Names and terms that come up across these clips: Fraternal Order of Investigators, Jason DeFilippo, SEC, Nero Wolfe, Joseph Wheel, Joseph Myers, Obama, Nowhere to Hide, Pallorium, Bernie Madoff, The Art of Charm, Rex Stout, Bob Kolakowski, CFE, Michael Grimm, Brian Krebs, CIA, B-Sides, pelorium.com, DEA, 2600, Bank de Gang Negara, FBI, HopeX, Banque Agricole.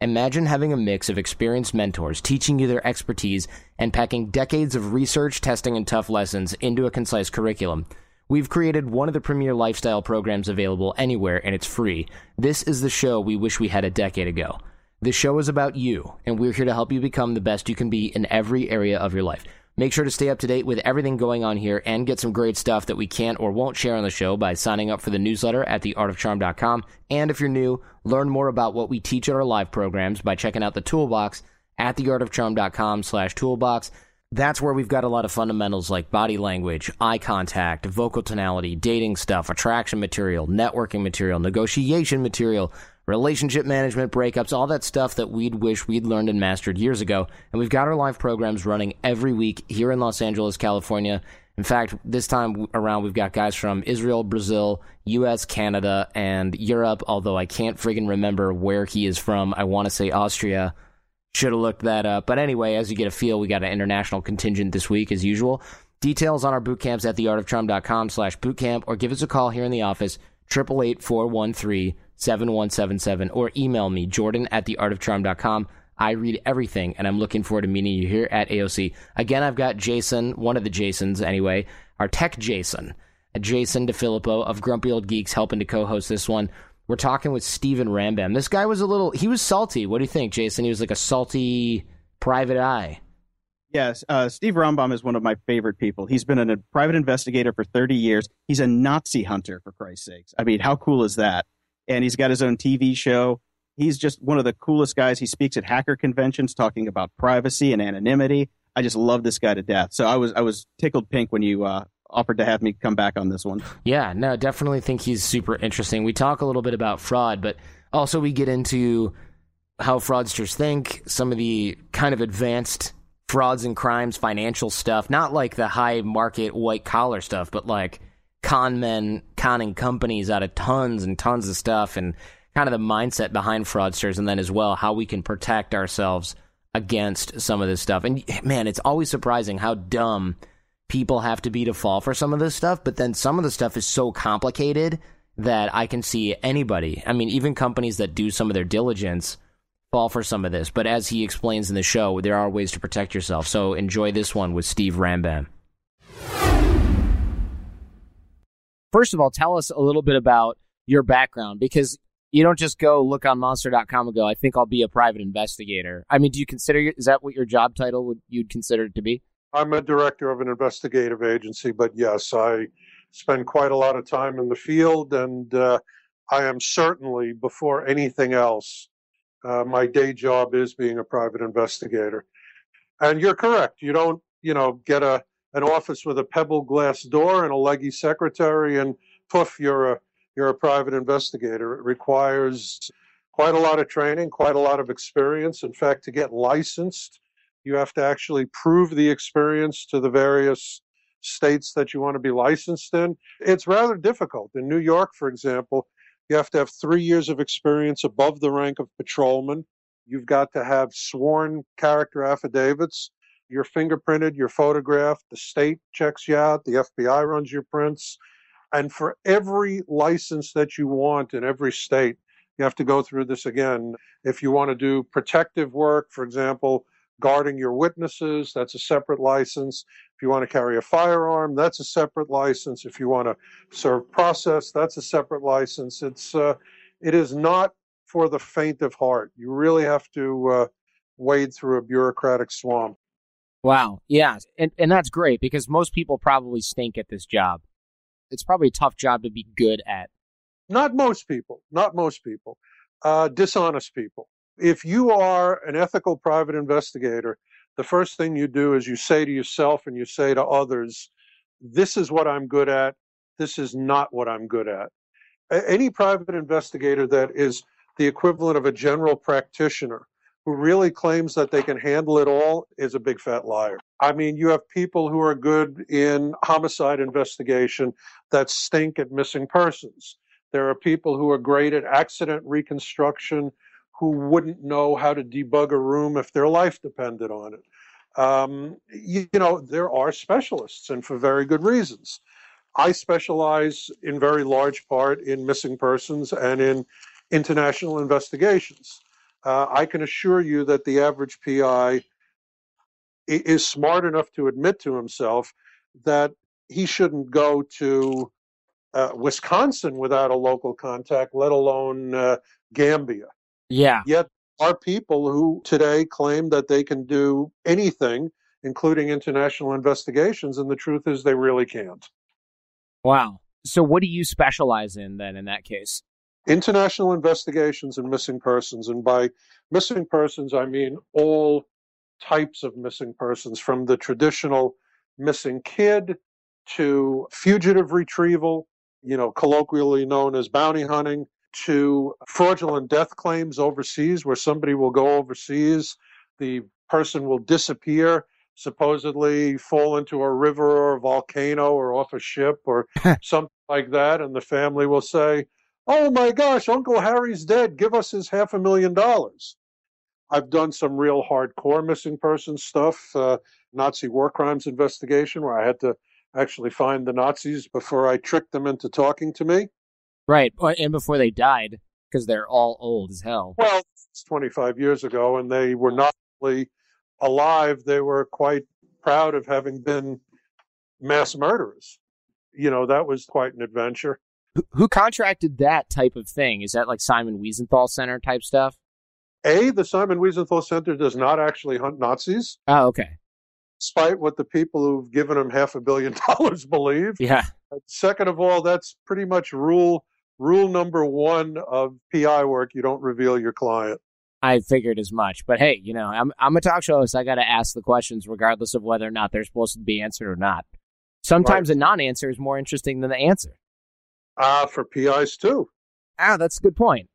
Imagine having a mix of experienced mentors teaching you their expertise and packing decades of research, testing, and tough lessons into a concise curriculum. We've created one of the premier lifestyle programs available anywhere, and it's free. This is the show we wish we had a decade ago. The show is about you, and we're here to help you become the best you can be in every area of your life. Make sure to stay up to date with everything going on here and get some great stuff that we can't or won't share on the show by signing up for the newsletter at theartofcharm.com. And if you're new, learn more about what we teach at our live programs by checking out the toolbox at theartofcharm.com/toolbox. That's where we've got a lot of fundamentals like body language, eye contact, vocal tonality, dating stuff, attraction material, networking material, negotiation material, relationship management, breakups, all that stuff that we'd wish we'd learned and mastered years ago. And we've got our live programs running every week here in Los Angeles, California. In fact, this time around, we've got guys from Israel, Brazil, U.S., Canada, and Europe, although I can't friggin' remember where he is from. I want to say Austria. Should have looked that up. But anyway, as you get a feel, we got an international contingent this week as usual. Details on our boot camps at theartofcharm.com/bootcamp, or give us a call here in the office, 888-413-7177, or email me, jordan@theartofcharm.com. I read everything, and I'm looking forward to meeting you here at AOC. Again, I've got Jason, one of the Jasons anyway, our tech Jason, Jason DeFilippo of Grumpy Old Geeks, helping to co-host this one. We're talking with Steven Rambam. This guy was he was salty. What do you think, Jason? He was like a salty private eye. Yes, Steve Rambam is one of my favorite people. He's been a private investigator for 30 years. He's a Nazi hunter, for Christ's sakes. I mean, how cool is that? And he's got his own TV show. He's just one of the coolest guys. He speaks at hacker conventions talking about privacy and anonymity. I just love this guy to death. So I was tickled pink when you offered to have me come back on this one. Yeah, no, definitely think he's super interesting. We talk a little bit about fraud, but also we get into how fraudsters think, some of the kind of advanced frauds and crimes, financial stuff, not like the high market white collar stuff, but like con men conning companies out of tons and tons of stuff, and kind of the mindset behind fraudsters, and then as well how we can protect ourselves against some of this stuff. And man, it's always surprising how dumb people have to be to fall for some of this stuff, but then some of the stuff is so complicated that I can see anybody, I mean, even companies that do some of their diligence, fall for some of this. But as he explains in the show, there are ways to protect yourself. So enjoy this one with Steve Rambam. First of all, tell us a little bit about your background, because you don't just go look on monster.com and go, I think I'll be a private investigator. I mean, do you consider, is that what your job title you'd consider it to be? I'm a director of an investigative agency, but yes, I spend quite a lot of time in the field, and I am certainly, before anything else, my day job is being a private investigator. And you're correct. You don't, get an office with a pebble glass door and a leggy secretary and poof, you're a private investigator. It requires quite a lot of training, quite a lot of experience. In fact, to get licensed, you have to actually prove the experience to the various states that you want to be licensed in. It's rather difficult. In New York, for example, you have to have 3 years of experience above the rank of patrolman. You've got to have sworn character affidavits. You're fingerprinted, you're photographed, the state checks you out, the FBI runs your prints. And for every license that you want in every state, you have to go through this again. If you want to do protective work, for example, guarding your witnesses, that's a separate license. If you want to carry a firearm, that's a separate license. If you want to serve process, that's a separate license. It is not for the faint of heart. You really have to wade through a bureaucratic swamp. Wow. Yeah. And that's great, because most people probably stink at this job. It's probably a tough job to be good at. Not most people. Dishonest people. If you are an ethical private investigator, the first thing you do is you say to yourself and you say to others, this is what I'm good at. This is not what I'm good at. Any private investigator that is the equivalent of a general practitioner who really claims that they can handle it all is a big fat liar. I mean, you have people who are good in homicide investigation that stink at missing persons. There are people who are great at accident reconstruction who wouldn't know how to debug a room if their life depended on it. You know, there are specialists, and for very good reasons. I specialize in very large part in missing persons and in international investigations. I can assure you that the average PI is smart enough to admit to himself that he shouldn't go to Wisconsin without a local contact, let alone Gambia. Yeah. Yet there are people who today claim that they can do anything, including international investigations, and the truth is they really can't. Wow. So what do you specialize in then in that case? International investigations and missing persons. And by missing persons, I mean all types of missing persons, from the traditional missing kid to fugitive retrieval, you know, colloquially known as bounty hunting, to fraudulent death claims overseas, where somebody will go overseas, the person will disappear, supposedly fall into a river or a volcano or off a ship or something like that, and the family will say, "Oh my gosh, Uncle Harry's dead, give us his $500,000. I've done some real hardcore missing person stuff, Nazi war crimes investigation, where I had to actually find the Nazis before I tricked them into talking to me. Right, and before they died, because they're all old as hell. Well, it's 25 years ago, and they were not only alive, they were quite proud of having been mass murderers. You know, that was quite an adventure. Who contracted that type of thing? Is that like Simon Wiesenthal Center type stuff? The Simon Wiesenthal Center does not actually hunt Nazis. Oh, okay. Despite what the people who've given him $500 million believe. Yeah. Second of all, that's pretty much rule number one of PI work. You don't reveal your client. I figured as much. But hey, you know, I'm a talk show host. I got to ask the questions regardless of whether or not they're supposed to be answered or not. Sometimes a non-answer is more interesting than the answer. For PIs too. That's a good point.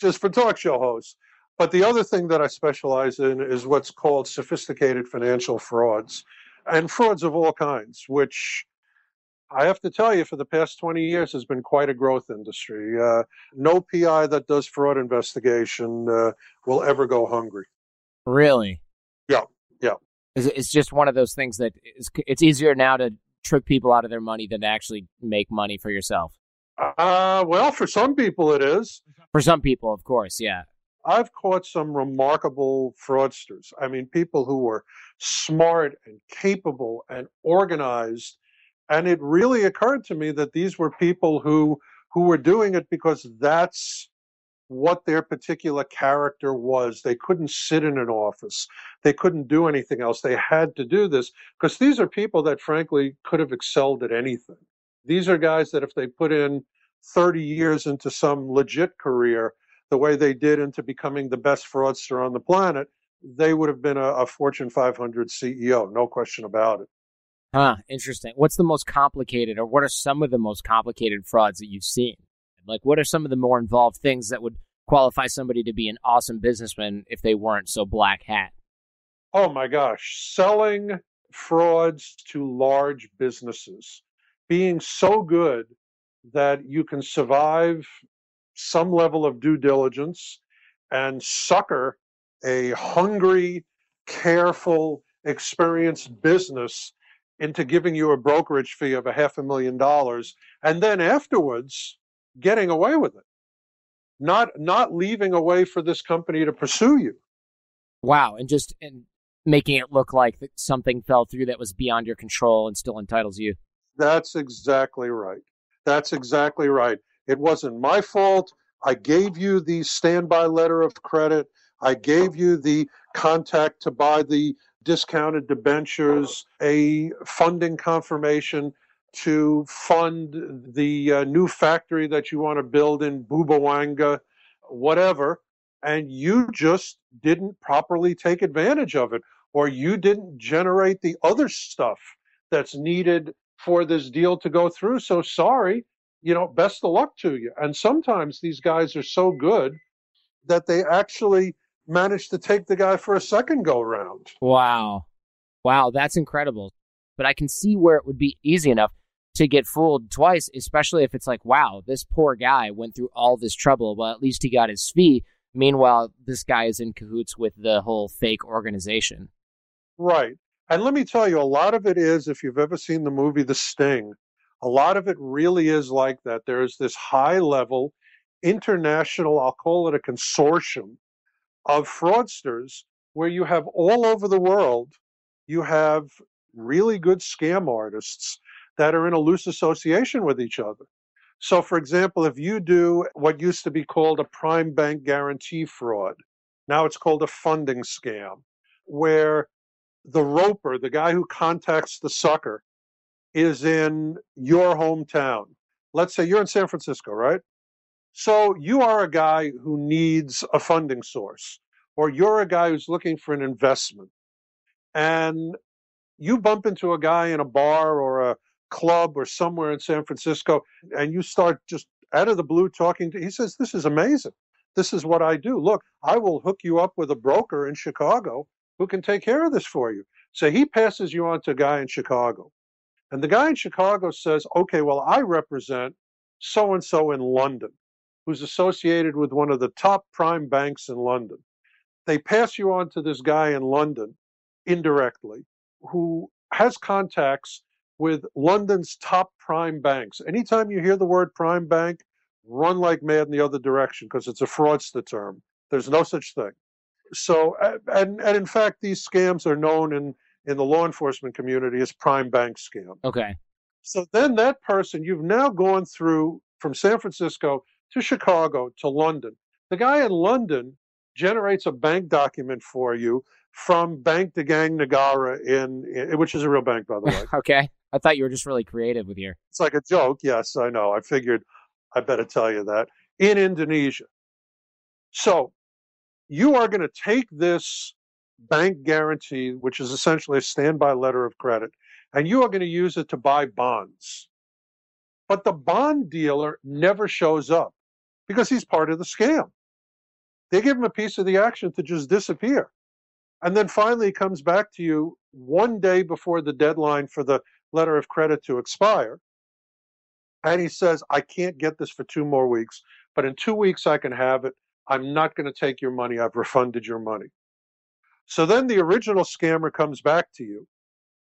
Just for talk show hosts. But the other thing that I specialize in is what's called sophisticated financial frauds, and frauds of all kinds, which I have to tell you, for the past 20 years has been quite a growth industry. No PI that does fraud investigation will ever go hungry. Really? Yeah. It's just one of those things that it's easier now to trick people out of their money than to actually make money for yourself. Well, for some people it is. For some people, of course, yeah. I've caught some remarkable fraudsters. I mean, people who were smart and capable and organized. And it really occurred to me that these were people who were doing it because that's what their particular character was. They couldn't sit in an office. They couldn't do anything else. They had to do this because these are people that, frankly, could have excelled at anything. These are guys that if they put in 30 years into some legit career, the way they did into becoming the best fraudster on the planet, they would have been a Fortune 500 CEO, no question about it. Interesting. What's the most complicated, or what are some of the most complicated frauds that you've seen? Like, what are some of the more involved things that would qualify somebody to be an awesome businessman if they weren't so black hat? Oh, my gosh. Selling frauds to large businesses. Being so good that you can survive some level of due diligence and sucker a hungry, careful, experienced business into giving you a brokerage fee of $500,000, and then afterwards getting away with it, not leaving a way for this company to pursue you. Wow, and making it look like that something fell through that was beyond your control and still entitles you. That's exactly right. It wasn't my fault. I gave you the standby letter of credit. I gave you the contact to buy the discounted debentures, a funding confirmation to fund the new factory that you want to build in Bubawanga, whatever, and you just didn't properly take advantage of it, or you didn't generate the other stuff that's needed for this deal to go through. So sorry, you know, best of luck to you. And sometimes these guys are so good that they actually managed to take the guy for a second go round. Wow. Wow, that's incredible. But I can see where it would be easy enough to get fooled twice, especially if it's like, wow, this poor guy went through all this trouble. Well, at least he got his fee. Meanwhile, this guy is in cahoots with the whole fake organization. Right. And let me tell you, a lot of it is, if you've ever seen the movie The Sting, a lot of it really is like that. There is this high-level international, I'll call it a consortium of fraudsters, where you have all over the world, you have really good scam artists that are in a loose association with each other. So, for example, if you do what used to be called a prime bank guarantee fraud, now it's called a funding scam, where the roper, the guy who contacts the sucker, is in your hometown. Let's say you're in San Francisco, right? So you are a guy who needs a funding source, or you're a guy who's looking for an investment. And you bump into a guy in a bar or a club or somewhere in San Francisco, and you start just out of the blue talking to, he says, this is amazing. This is what I do. Look, I will hook you up with a broker in Chicago who can take care of this for you. So he passes you on to a guy in Chicago. And the guy in Chicago says, okay, well, I represent so-and-so in London, who's associated with one of the top prime banks in London. They pass you on to this guy in London indirectly, who has contacts with London's top prime banks. Anytime you hear the word prime bank, run like mad in the other direction, because it's a fraudster term. There's no such thing. So, and in fact, these scams are known in the law enforcement community as prime bank scam. Okay. So then that person, you've now gone through from San Francisco to Chicago to London. The guy in London generates a bank document for you from Bank de Gang Negara, which is a real bank, by the way. Okay. I thought you were just really creative with your... It's like a joke. Yes, I know. I figured I better tell you that. In Indonesia. So you are going to take this bank guarantee, which is essentially a standby letter of credit, and you are going to use it to buy bonds. But the bond dealer never shows up because he's part of the scam. They give him a piece of the action to just disappear. And then finally he comes back to you one day before the deadline for the letter of credit to expire. And he says, I can't get this for 2 more weeks, but in 2 weeks I can have it. I'm not going to take your money. I've refunded your money. So then the original scammer comes back to you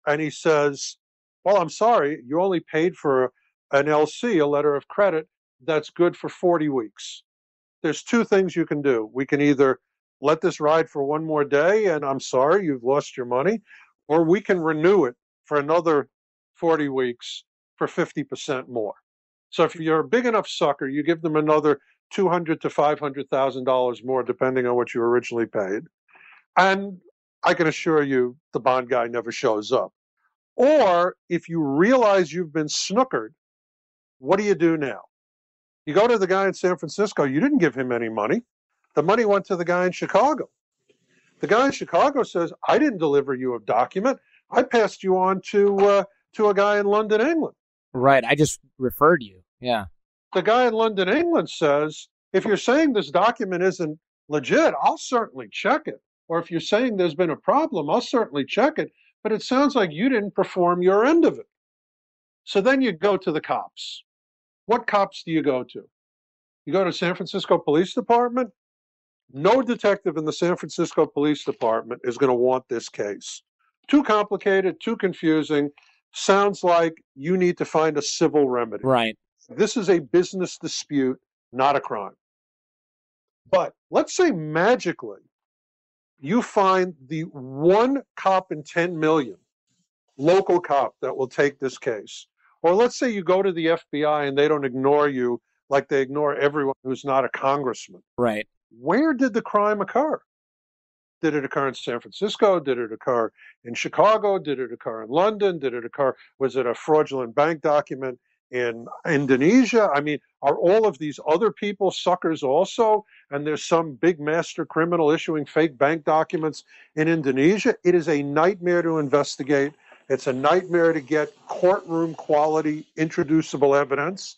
and he says, well, I'm sorry, you only paid for an LC, a letter of credit, that's good for 40 weeks. There's 2 things you can do. We can either let this ride for 1 more day, and I'm sorry, you've lost your money, or we can renew it for another 40 weeks for 50% more. So if you're a big enough sucker, you give them another $200,000 to $500,000 more, depending on what you originally paid. And I can assure you the bond guy never shows up. Or if you realize you've been snookered, what do you do now? You go to the guy in San Francisco, you didn't give him any money. The money went to the guy in Chicago. The guy in Chicago says, I didn't deliver you a document. I passed you on to a guy in London, England. Right. I just referred you. Yeah. The guy in London, England says, if you're saying this document isn't legit, I'll certainly check it. Or if you're saying there's been a problem, I'll certainly check it. But it sounds like you didn't perform your end of it. So then you go to the cops. What cops do you go to? You go to San Francisco Police Department? No detective in the San Francisco Police Department is going to want this case. Too complicated, too confusing. Sounds like you need to find a civil remedy. Right. This is a business dispute, not a crime. But let's say magically you find the one cop in 10 million local cop that will take this case. Or let's say you go to the FBI and they don't ignore you like they ignore everyone who's not a congressman. Right. Where did the crime occur? Did it occur in San Francisco? Did it occur in Chicago? Did it occur in London? Did it occur? Was it a fraudulent bank document in Indonesia? I mean, are all of these other people suckers also? And there's some big master criminal issuing fake bank documents in Indonesia? It is a nightmare to investigate. It's a nightmare to get courtroom quality introducible evidence.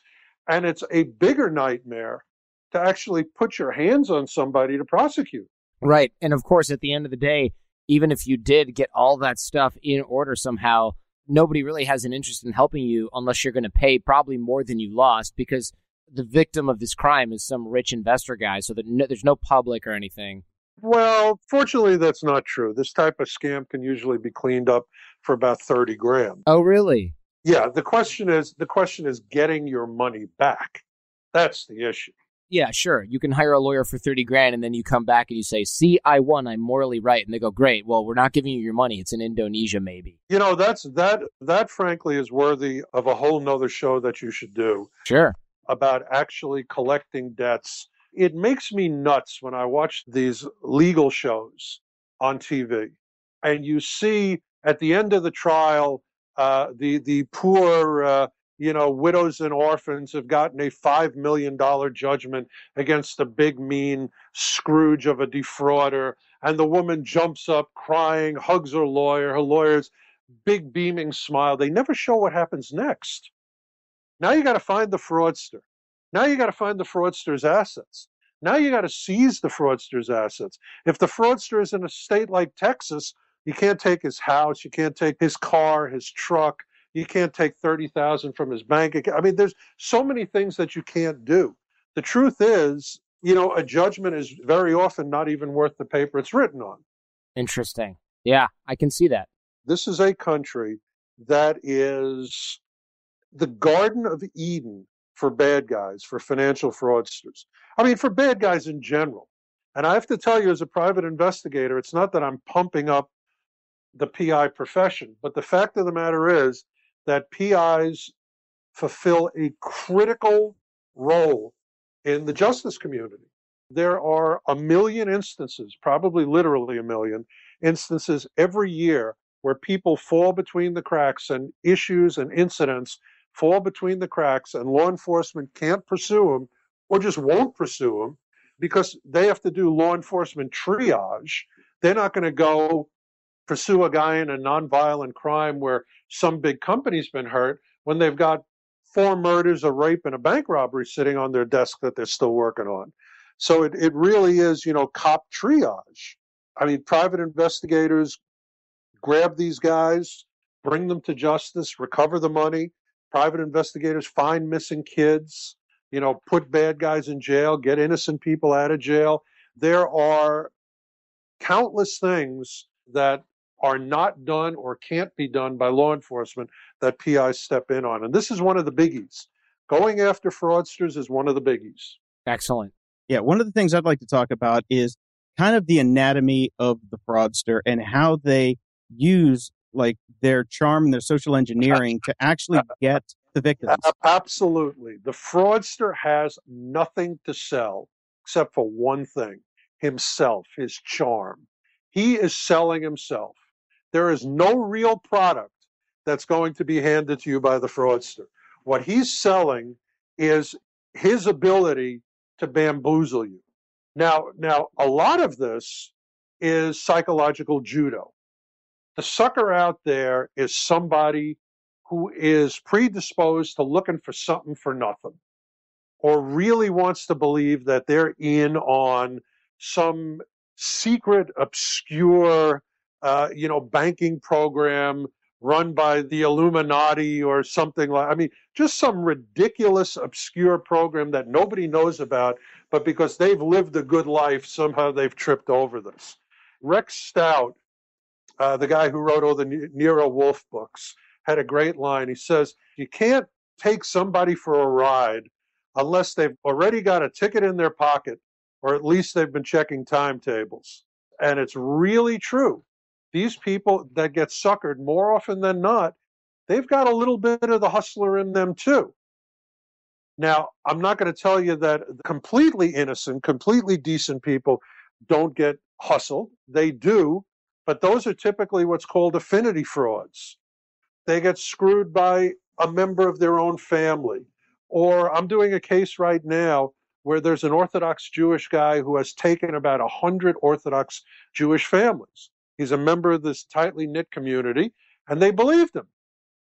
And it's a bigger nightmare to actually put your hands on somebody to prosecute. Right. And of course, at the end of the day, even if you did get all that stuff in order somehow, nobody really has an interest in helping you unless you're going to pay probably more than you lost, because the victim of this crime is some rich investor guy. So that there's no public or anything. Well, fortunately, that's not true. This type of scam can usually be cleaned up for about 30 grand. Oh, really? Yeah. The question is getting your money back. That's the issue. Yeah, sure. You can hire a lawyer for 30 grand and then you come back and you say, see, I won. I'm morally right. And they go, great. Well, we're not giving you your money. It's in Indonesia, maybe. You know, that frankly is worthy of a whole nother show that you should do. Sure. About actually collecting debts. It makes me nuts when I watch these legal shows on TV and you see at the end of the trial, the poor, widows and orphans have gotten a $5 million judgment against the big, mean Scrooge of a defrauder. And the woman jumps up crying, hugs her lawyer. Her lawyer's big, beaming smile. They never show what happens next. Now you got to find the fraudster. Now you got to find the fraudster's assets. Now you got to seize the fraudster's assets. If the fraudster is in a state like Texas, you can't take his house. You can't take his car, his truck. You can't take $30,000 from his bank account. I mean, there's so many things that you can't do. The truth is, a judgment is very often not even worth the paper it's written on. Interesting. Yeah, I can see that. This is a country that is the Garden of Eden for bad guys, for financial fraudsters. I mean, for bad guys in general. And I have to tell you, as a private investigator, it's not that I'm pumping up the PI profession, but the fact of the matter is that PIs fulfill a critical role in the justice community. There are 1 million instances, probably literally 1 million, instances every year where people fall between the cracks and issues and incidents fall between the cracks and law enforcement can't pursue them or just won't pursue them because they have to do law enforcement triage. They're not going to go pursue a guy in a nonviolent crime where some big company's been hurt when they've got 4 murders, a rape, and a bank robbery sitting on their desk that they're still working on. So it really is, cop triage. I mean, private investigators grab these guys, bring them to justice, recover the money. Private investigators find missing kids, put bad guys in jail, get innocent people out of jail. There are countless things that are not done or can't be done by law enforcement that PIs step in on. And this is one of the biggies. Going after fraudsters is one of the biggies. Excellent. Yeah, one of the things I'd like to talk about is kind of the anatomy of the fraudster and how they use their charm and their social engineering to actually get the victims. Absolutely. The fraudster has nothing to sell except for one thing, himself, his charm. He is selling himself. There is no real product that's going to be handed to you by the fraudster. What he's selling is his ability to bamboozle you. Now, a lot of this is psychological judo. The sucker out there is somebody who is predisposed to looking for something for nothing or really wants to believe that they're in on some secret, obscure, banking program run by the Illuminati or something just some ridiculous, obscure program that nobody knows about, but because they've lived a good life, somehow they've tripped over this. Rex Stout, the guy who wrote all the Nero Wolfe books, had a great line. He says, you can't take somebody for a ride unless they've already got a ticket in their pocket, or at least they've been checking timetables. And it's really true. These people that get suckered more often than not, they've got a little bit of the hustler in them too. Now, I'm not going to tell you that completely innocent, completely decent people don't get hustled. They do, but those are typically what's called affinity frauds. They get screwed by a member of their own family. Or I'm doing a case right now where there's an Orthodox Jewish guy who has taken about 100 Orthodox Jewish families. He's a member of this tightly knit community, and they believed him.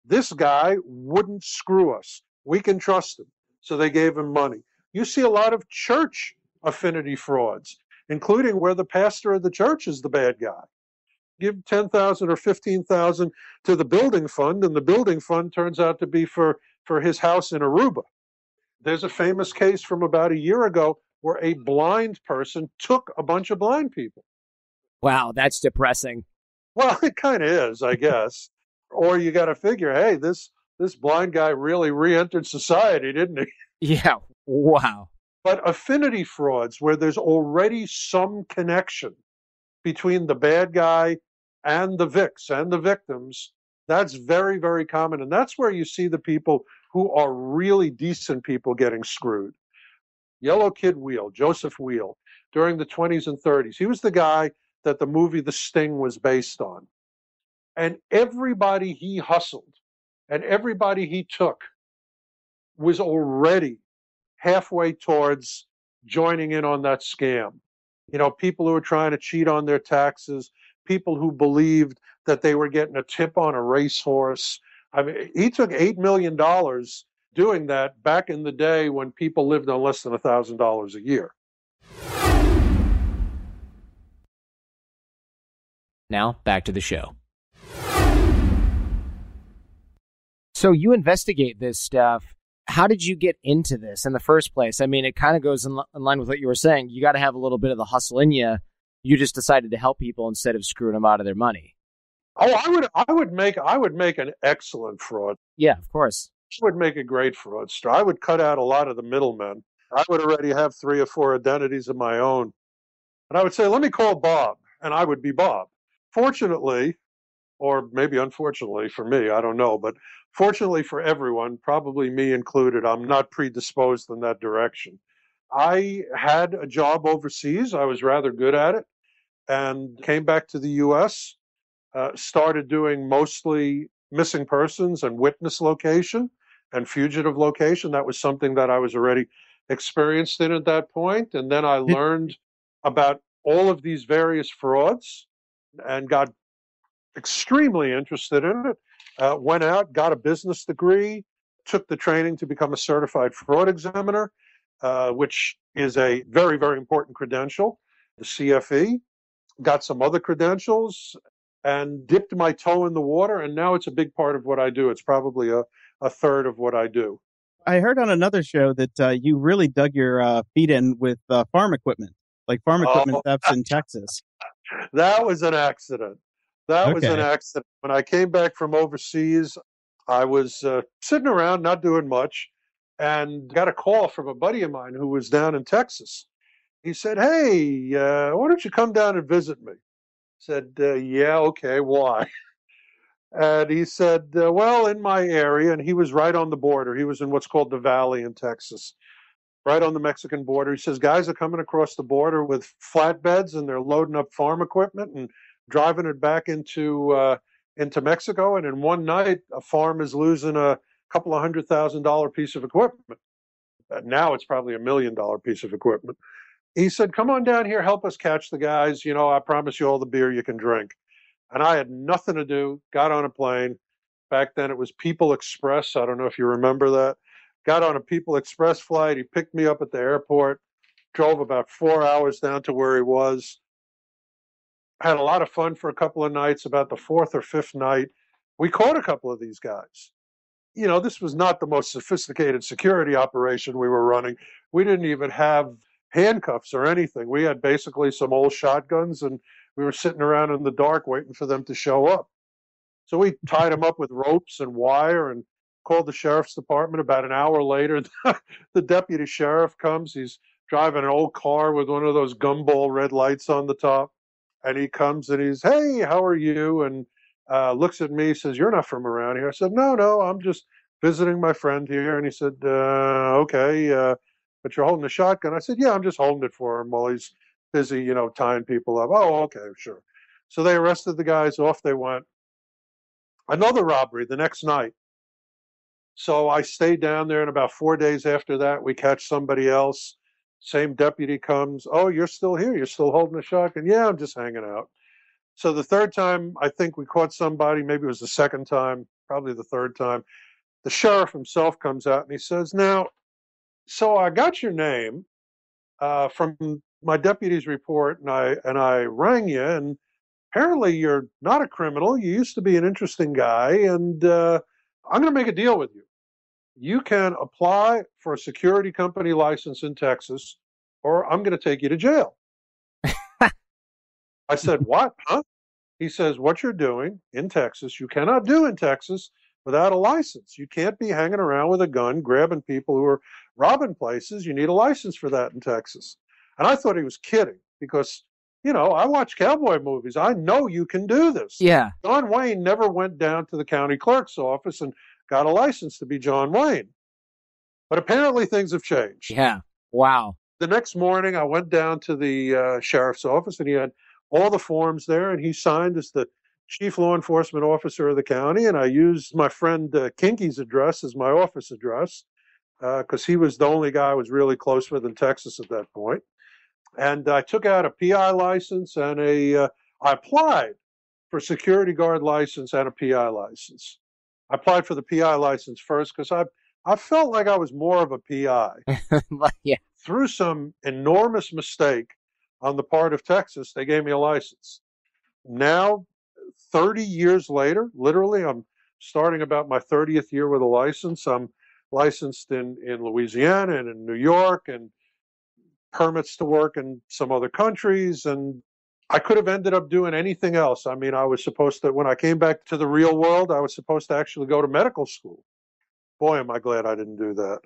This guy wouldn't screw us. We can trust him. So they gave him money. You see a lot of church affinity frauds. including where the pastor of the church is the bad guy. Give $10,000 or $15,000 to the building fund, and the building fund turns out to be for his house in Aruba. There's a famous case from about a year ago where a blind person took a bunch of blind people. Wow, that's depressing. Well, it kind of is, I guess. Or you got to figure, hey, this blind guy really re-entered society, didn't he? Yeah, wow. But affinity frauds, where there's already some connection between the bad guy and the victims that's very, very common. And that's where you see the people who are really decent people getting screwed. Yellow Kid Wheel, Joseph Wheel, during the 20s and 30s. He was the guy that the movie The Sting was based on. And everybody he hustled and everybody he took was already halfway towards joining in on that scam. You know, people who were trying to cheat on their taxes, people who believed that they were getting a tip on a racehorse. I mean, he took $8 million doing that back in the day when people lived on less than $1,000 a year. Now, back to the show. So you investigate this stuff. How did you get into this in the first place? I mean, it kind of goes in line with what you were saying. You got to have a little bit of the hustle in you. You just decided to help people instead of screwing them out of their money. Oh, I would make an excellent fraud. Yeah, of course. I would make a great fraudster. I would cut out a lot of the middlemen. I would already have 3 or 4 identities of my own. And I would say, let me call Bob. And I would be Bob. Fortunately, or maybe unfortunately for me, I don't know, but fortunately for everyone, probably me included, I'm not predisposed in that direction. I had a job overseas. I was rather good at it and came back to the U.S., started doing mostly missing persons and witness location and fugitive location. That was something that I was already experienced in at that point. And then I learned about all of these various frauds and got extremely interested in it. Went out, got a business degree, took the training to become a certified fraud examiner, which is a very, very important credential, the CFE. Got some other credentials and dipped my toe in the water. And now it's a big part of what I do. It's probably a third of what I do. I heard on another show that you really dug your feet in with farm equipment, like farm equipment thefts in Texas. That was an accident. That was an accident. When I came back from overseas, I was sitting around, not doing much, and got a call from a buddy of mine who was down in Texas. He said, hey, why don't you come down and visit me? I said, yeah, okay, why? And he said, well, in my area, and he was right on the border. He was in what's called the Valley in Texas, right on the Mexican border. He says, guys are coming across the border with flatbeds, and they're loading up farm equipment and driving it back into Mexico, and in one night, a farm is losing a couple of $100,000 piece of equipment. Now it's probably $1 million piece of equipment. He said, come on down here, help us catch the guys. You know, I promise you all the beer you can drink. And I had nothing to do, got on a plane. Back then it was People Express. I don't know if you remember that. Got on a People Express flight. He picked me up at the airport, drove about 4 hours down to where he was. Had a lot of fun for a couple of nights. About the 4th or 5th night, we caught a couple of these guys. You know, this was not the most sophisticated security operation we were running. We didn't even have handcuffs or anything. We had basically some old shotguns, and we were sitting around in the dark waiting for them to show up. So we tied them up with ropes and wire and called the sheriff's department. About an hour later, the deputy sheriff comes. He's driving an old car with one of those gumball red lights on the top. And he comes and he's, hey, how are you? And looks at me, says, you're not from around here. I said, no, I'm just visiting my friend here. And he said, okay, but you're holding a shotgun. I said, yeah, I'm just holding it for him while he's busy, you know, tying people up. Oh, okay, sure. So they arrested the guys. Off they went. Another robbery the next night. So I stayed down there, and about 4 days after that, we catch somebody else. Same deputy comes. Oh, you're still here. You're still holding a shotgun. Yeah, I'm just hanging out. So the third time, I think we caught somebody. Maybe it was the second time, probably the third time. The sheriff himself comes out and he says, now, so I got your name from my deputy's report, and I rang you, and apparently you're not a criminal. You used to be an interesting guy, and I'm going to make a deal with you. You can apply for a security company license in Texas, or I'm going to take you to jail. I said, what, huh? He says, what you're doing in Texas, you cannot do in Texas without a license. You can't be hanging around with a gun, grabbing people who are robbing places. You need a license for that in Texas. And I thought he was kidding because, you know, I watch cowboy movies. I know you can do this. Yeah. John Wayne never went down to the county clerk's office and got a license to be John Wayne. But apparently things have changed. Yeah. Wow. The next morning, I went down to the sheriff's office, and he had all the forms there, and he signed as the chief law enforcement officer of the county. And I used my friend Kinky's address as my office address because he was the only guy I was really close with in Texas at that point. And I took out a PI license and I applied for security guard license and a PI license. I applied for the PI license first because I felt like I was more of a PI. Yeah. Through some enormous mistake on the part of Texas, they gave me a license. Now, 30 years later, literally, I'm starting about my 30th year with a license. I'm licensed in Louisiana and in New York, and permits to work in some other countries. And I could have ended up doing anything else. I mean, I was supposed to, when I came back to the real world, I was supposed to actually go to medical school. Boy, am I glad I didn't do that.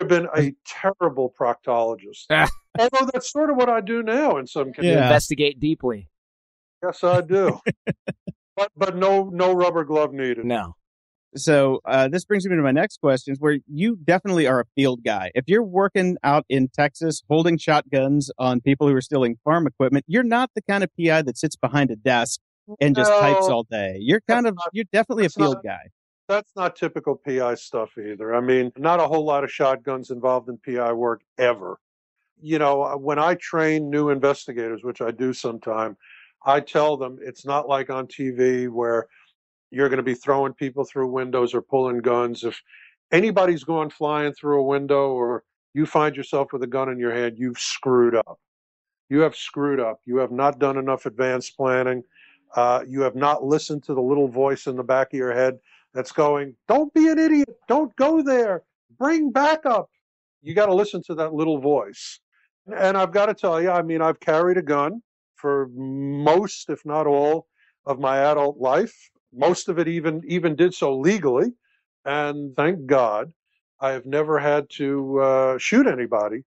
I've been a terrible proctologist. Although that's sort of what I do now in some cases. Yeah. Investigate deeply. Yes, I do. but no rubber glove needed. No. So this brings me to my next questions, where you definitely are a field guy. If you're working out in Texas holding shotguns on people who are stealing farm equipment, you're not the kind of PI that sits behind a desk and just types all day. You're definitely a field guy. That's not typical PI stuff either. I mean, not a whole lot of shotguns involved in PI work ever. You know, when I train new investigators, which I do sometime, I tell them it's not like on TV where you're going to be throwing people through windows or pulling guns. If anybody's gone flying through a window or you find yourself with a gun in your hand, you've screwed up. You have screwed up. You have not done enough advanced planning. You have not listened to the little voice in the back of your head that's going, don't be an idiot. Don't go there. Bring backup. You got to listen to that little voice. And I've got to tell you, I mean, I've carried a gun for most, if not all, of my adult life. Most of it even did so legally, and thank God I have never had to shoot anybody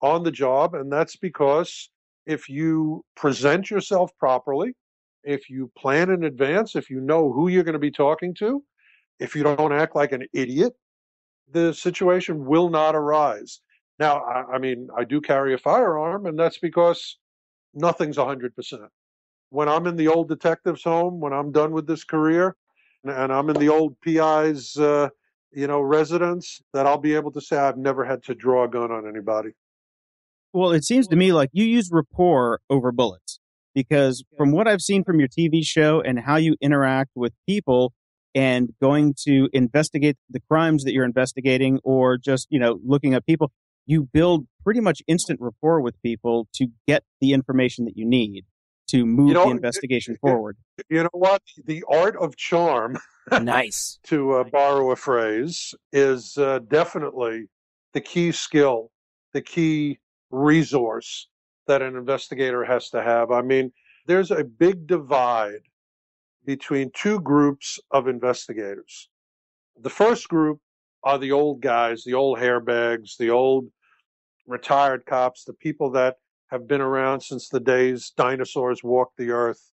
on the job, and that's because if you present yourself properly, if you plan in advance, if you know who you're going to be talking to, if you don't act like an idiot, the situation will not arise. Now, I mean, I do carry a firearm, and that's because nothing's 100%. When I'm in the old detective's home, when I'm done with this career, and I'm in the old PI's, residence, that I'll be able to say I've never had to draw a gun on anybody. Well, it seems to me like you use rapport over bullets, because from what I've seen from your TV show and how you interact with people and going to investigate the crimes that you're investigating or just, looking at people, you build pretty much instant rapport with people to get the information that you need to move the investigation forward. You know what? The art of charm, nice. To borrow a phrase, is definitely the key skill, the key resource that an investigator has to have. I mean, there's a big divide between two groups of investigators. The first group are the old guys, the old hairbags, the old retired cops, the people that have been around since the days dinosaurs walked the earth.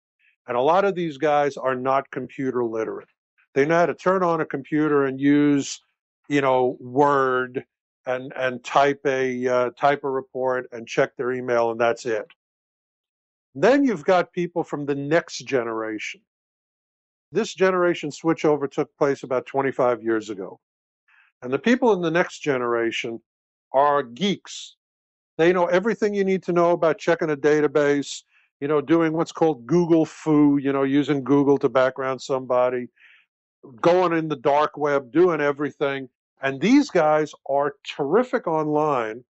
And a lot of these guys are not computer literate. They know how to turn on a computer and use, Word and type a report and check their email, and that's it. Then you've got people from the next generation. This generation switchover took place about 25 years ago. And the people in the next generation are geeks. They know everything you need to know about checking a database, doing what's called Google foo, using Google to background somebody, going in the dark web, doing everything. And these guys are terrific online,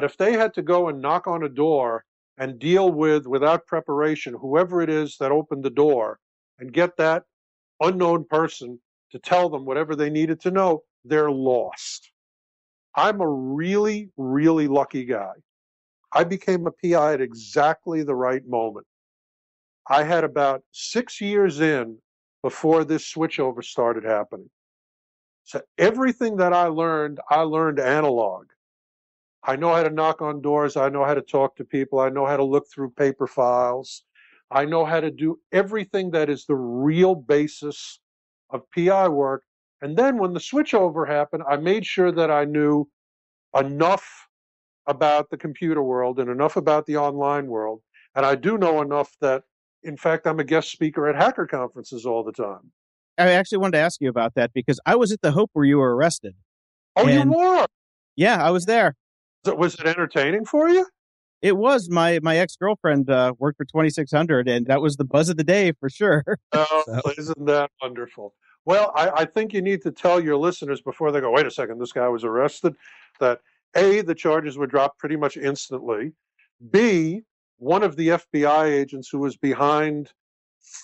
But if they had to go and knock on a door and deal with, without preparation, whoever it is that opened the door and get that unknown person to tell them whatever they needed to know, they're lost. I'm a really, really lucky guy. I became a PI at exactly the right moment. I had about 6 years in before this switchover started happening. So everything that I learned analog. I know how to knock on doors. I know how to talk to people. I know how to look through paper files. I know how to do everything that is the real basis of PI work. And then when the switchover happened, I made sure that I knew enough about the computer world and enough about the online world. And I do know enough that, in fact, I'm a guest speaker at hacker conferences all the time. I actually wanted to ask you about that because I was at the Hope where you were arrested. Oh, you were? Yeah, I was there. Was it entertaining for you? It was. My ex-girlfriend worked for 2600, and that was the buzz of the day for sure. Oh, so. Isn't that wonderful? Well, I think you need to tell your listeners before they go, wait a second, this guy was arrested, that A, the charges were dropped pretty much instantly. B, one of the FBI agents who was behind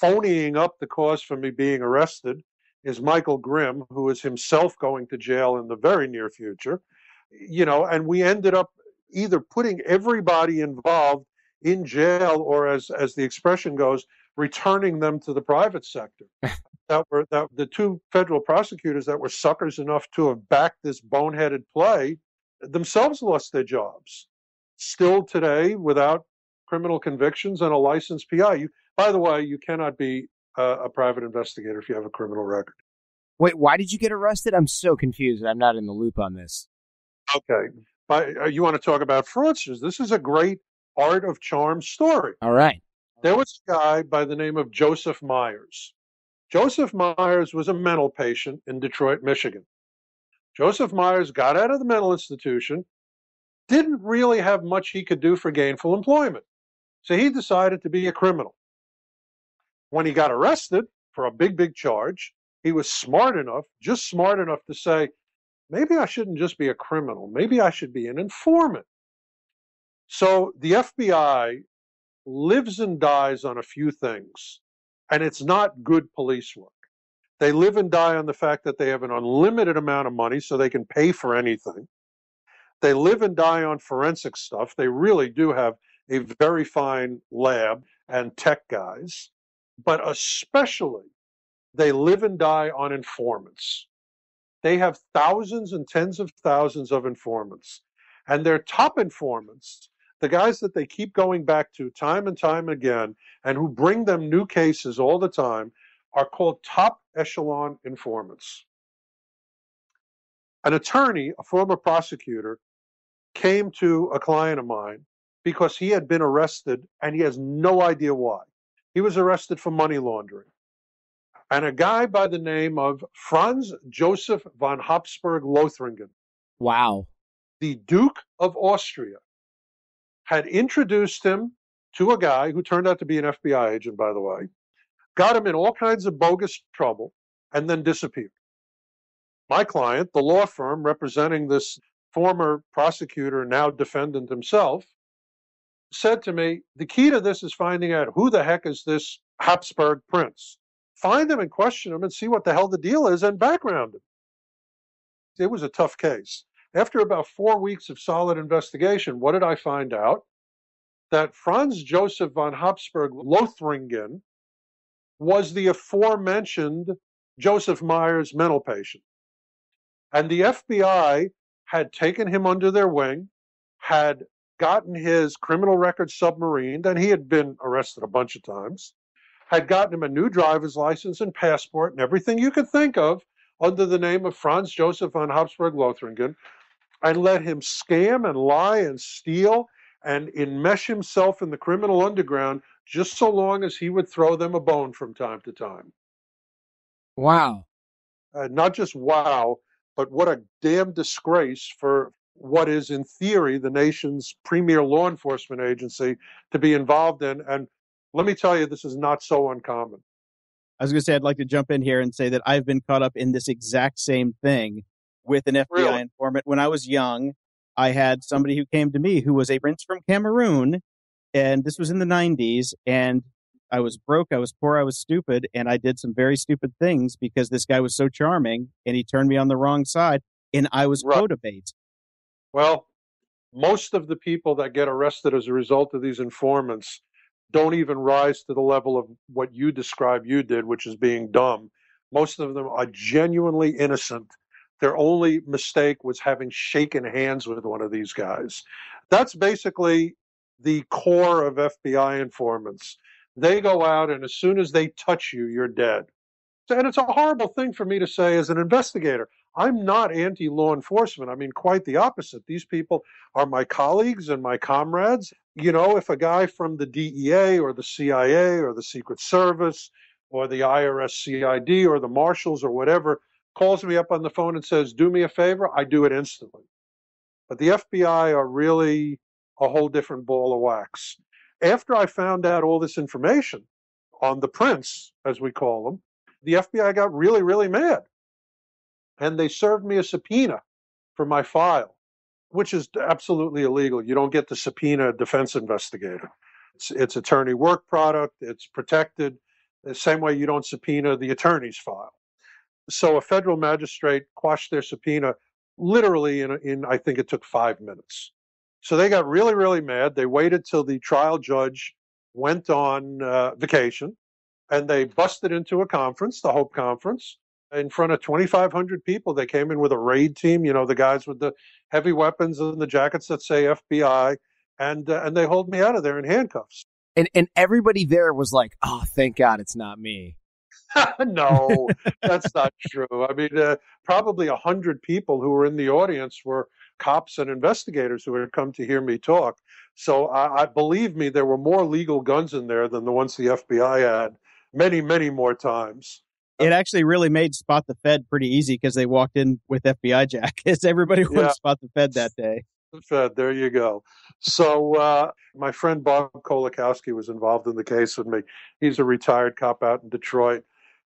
phonying up the cause for me being arrested is Michael Grimm, who is himself going to jail in the very near future. You know, and we ended up either putting everybody involved in jail or, as the expression goes, returning them to the private sector. That the two federal prosecutors that were suckers enough to have backed this boneheaded play themselves lost their jobs. Still today, without criminal convictions and a licensed PI. By the way, you cannot be a private investigator if you have a criminal record. Wait, why did you get arrested? I'm so confused. I'm not in the loop on this. Okay. But you want to talk about fraudsters. This is a great art of charm story. All right. There was a guy by the name of Joseph Myers. Joseph Myers was a mental patient in Detroit, Michigan. Joseph Myers got out of the mental institution, didn't really have much he could do for gainful employment. So he decided to be a criminal. When he got arrested for a big, big charge, he was smart enough, just smart enough to say, maybe I shouldn't just be a criminal. Maybe I should be an informant. So the FBI lives and dies on a few things, and it's not good police work. They live and die on the fact that they have an unlimited amount of money so they can pay for anything. They live and die on forensic stuff. They really do have a very fine lab and tech guys, but especially they live and die on informants. They have thousands and tens of thousands of informants. And their top informants, the guys that they keep going back to time and time again, and who bring them new cases all the time, are called top echelon informants. An attorney, a former prosecutor, came to a client of mine because he had been arrested and he has no idea why. He was arrested for money laundering. And a guy by the name of Franz Joseph von Habsburg-Lothringen. Wow. The Duke of Austria had introduced him to a guy who turned out to be an FBI agent, by the way, got him in all kinds of bogus trouble, and then disappeared. My client, the law firm representing this former prosecutor, now defendant himself, said to me, the key to this is finding out who the heck is this Habsburg prince. Find him and question him and see what the hell the deal is and background him. It was a tough case. After about 4 weeks of solid investigation, what did I find out? That Franz Joseph von Habsburg-Lothringen was the aforementioned Joseph Myers mental patient. And the FBI had taken him under their wing, had gotten his criminal record submarined, and he had been arrested a bunch of times, had gotten him a new driver's license and passport and everything you could think of under the name of Franz Joseph von Habsburg-Lothringen, and let him scam and lie and steal and enmesh himself in the criminal underground just so long as he would throw them a bone from time to time. Wow. Not just wow, but what a damn disgrace for what is, in theory, the nation's premier law enforcement agency to be involved in. And let me tell you, this is not so uncommon. I was going to say, I'd like to jump in here and say that I've been caught up in this exact same thing with an FBI informant when I was young. I had somebody who came to me who was a prince from Cameroon, and this was in the 90s, and I was broke, I was poor, I was stupid, and I did some very stupid things because this guy was so charming, and he turned me on the wrong side, and I was motivated. Well, most of the people that get arrested as a result of these informants don't even rise to the level of what you describe you did, which is being dumb. Most of them are genuinely innocent. Their only mistake was having shaken hands with one of these guys. That's basically the core of FBI informants. They go out, and as soon as they touch you, you're dead. And it's a horrible thing for me to say as an investigator. I'm not anti-law enforcement. I mean, quite the opposite. These people are my colleagues and my comrades. You know, if a guy from the DEA or the CIA or the Secret Service or the IRS CID or the Marshals or whatever calls me up on the phone and says, do me a favor, I do it instantly. But the FBI are really a whole different ball of wax. After I found out all this information on the prince, as we call him, the FBI got really, really mad. And they served me a subpoena for my file, which is absolutely illegal. You don't get to subpoena a defense investigator. It's attorney work product. It's protected. The same way you don't subpoena the attorney's file. So a federal magistrate quashed their subpoena literally in I think it took 5 minutes. So they got really, really mad. They waited till the trial judge went on vacation, and they busted into a conference, the Hope Conference, in front of 2,500 people. They came in with a raid team, you know, the guys with the heavy weapons and the jackets that say FBI, and they hauled me out of there in handcuffs. And everybody there was like, oh, thank God it's not me. No, that's not true. I mean, probably 100 people who were in the audience were cops and investigators who had come to hear me talk. So I believe me, there were more legal guns in there than the ones the FBI had many, many more times. It actually really made Spot the Fed pretty easy because they walked in with FBI jackets. Everybody wanted to Spot the Fed that day. The Fed, there you go. So my friend Bob Kolakowski was involved in the case with me. He's a retired cop out in Detroit.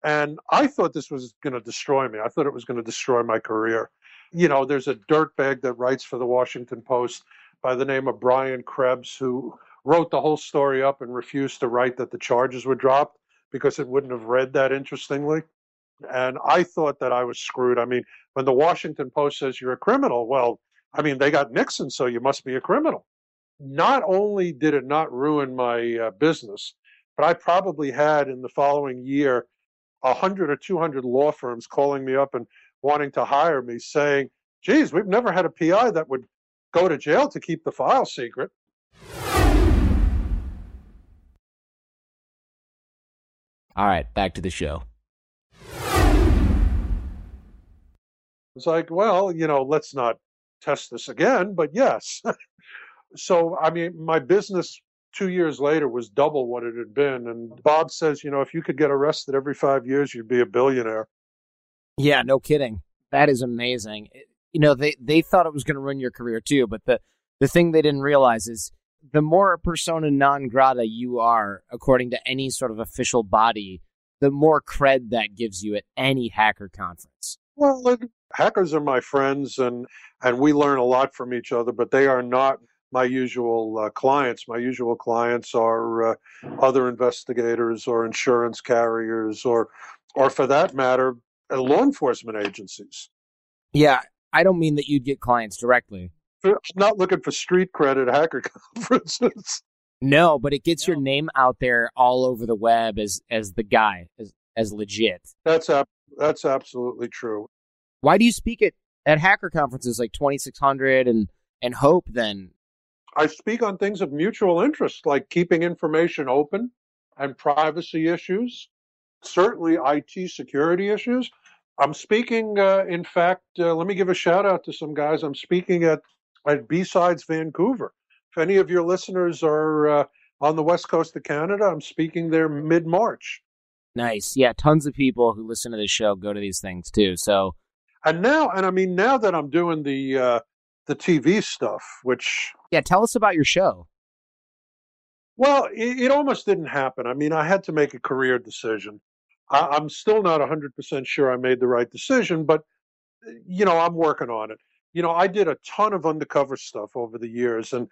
And I thought this was going to destroy me. I thought it was going to destroy my career. You know, there's a dirtbag that writes for the Washington Post by the name of Brian Krebs, who wrote the whole story up and refused to write that the charges were dropped because it wouldn't have read that interestingly. And I thought that I was screwed. I mean, when the Washington Post says you're a criminal, well, I mean, they got Nixon, so you must be a criminal. Not only did it not ruin my business, but I probably had in the following year 100 or 200 law firms calling me up and wanting to hire me, saying, geez, we've never had a PI that would go to jail to keep the file secret. All right, back to the show. It's like, well, you know, let's not test this again, but yes. So, I mean, my business 2 years later was double what it had been. And Bob says, you know, if you could get arrested every 5 years, you'd be a billionaire. Yeah, no kidding. That is amazing. You know, they thought it was going to ruin your career too, but the thing they didn't realize is the more persona non grata you are, according to any sort of official body, the more cred that gives you at any hacker conference. Well, hackers are my friends, and we learn a lot from each other, but they are not my usual clients. My usual clients are other investigators or insurance carriers or for that matter, law enforcement agencies. Yeah, I don't mean that you'd get clients directly. I'm not looking for street credit hacker conferences. No, but it gets your name out there all over the web as the guy, as legit. That's absolutely true. Why do you speak at hacker conferences like 2600 and Hope then? I speak on things of mutual interest, like keeping information open and privacy issues, certainly IT security issues. I'm speaking, in fact, let me give a shout out to some guys. I'm speaking at B-Sides Vancouver. If any of your listeners are on the west coast of Canada, I'm speaking there mid-March. Nice. Yeah, tons of people who listen to this show go to these things too. So, now that I'm doing the TV stuff, which... Yeah, tell us about your show. Well, it almost didn't happen. I mean, I had to make a career decision. I'm still not 100% sure I made the right decision, but, you know, I'm working on it. you know, I did a ton of undercover stuff over the years. And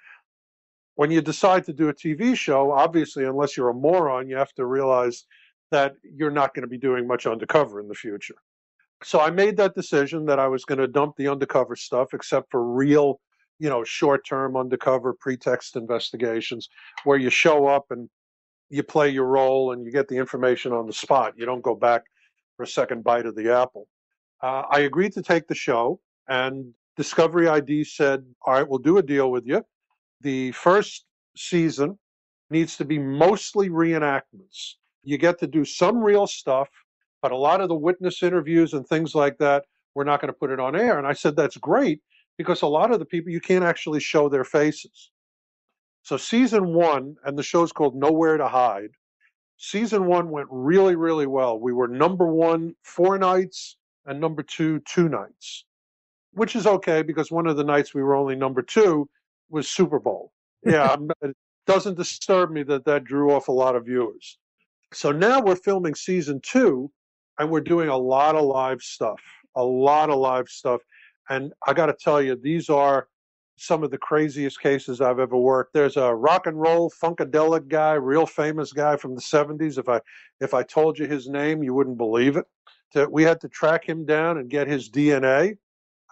when you decide to do a TV show, obviously, unless you're a moron, you have to realize that you're not going to be doing much undercover in the future. So I made that decision that I was going to dump the undercover stuff, except for real, you know, short-term undercover pretext investigations where you show up and you play your role and you get the information on the spot. You don't go back for a second bite of the apple. I agreed to take the show, and Discovery ID said, all right, we'll do a deal with you. The first season needs to be mostly reenactments. You get to do some real stuff, but a lot of the witness interviews and things like that, we're not going to put it on air. And I said, that's great, because a lot of the people, you can't actually show their faces. So season one, and the show's called Nowhere to Hide, season one went really, really well. We were number one 4 nights and number two 2 nights, which is okay, because one of the nights we were only number 2 was Super Bowl. Yeah, it doesn't disturb me that that drew off a lot of viewers. So now we're filming season 2, and we're doing a lot of live stuff. And I got to tell you, these are some of the craziest cases I've ever worked. There's a rock and roll funkadelic guy, real famous guy from the 70s. If I told you his name, you wouldn't believe it. We had to track him down and get his DNA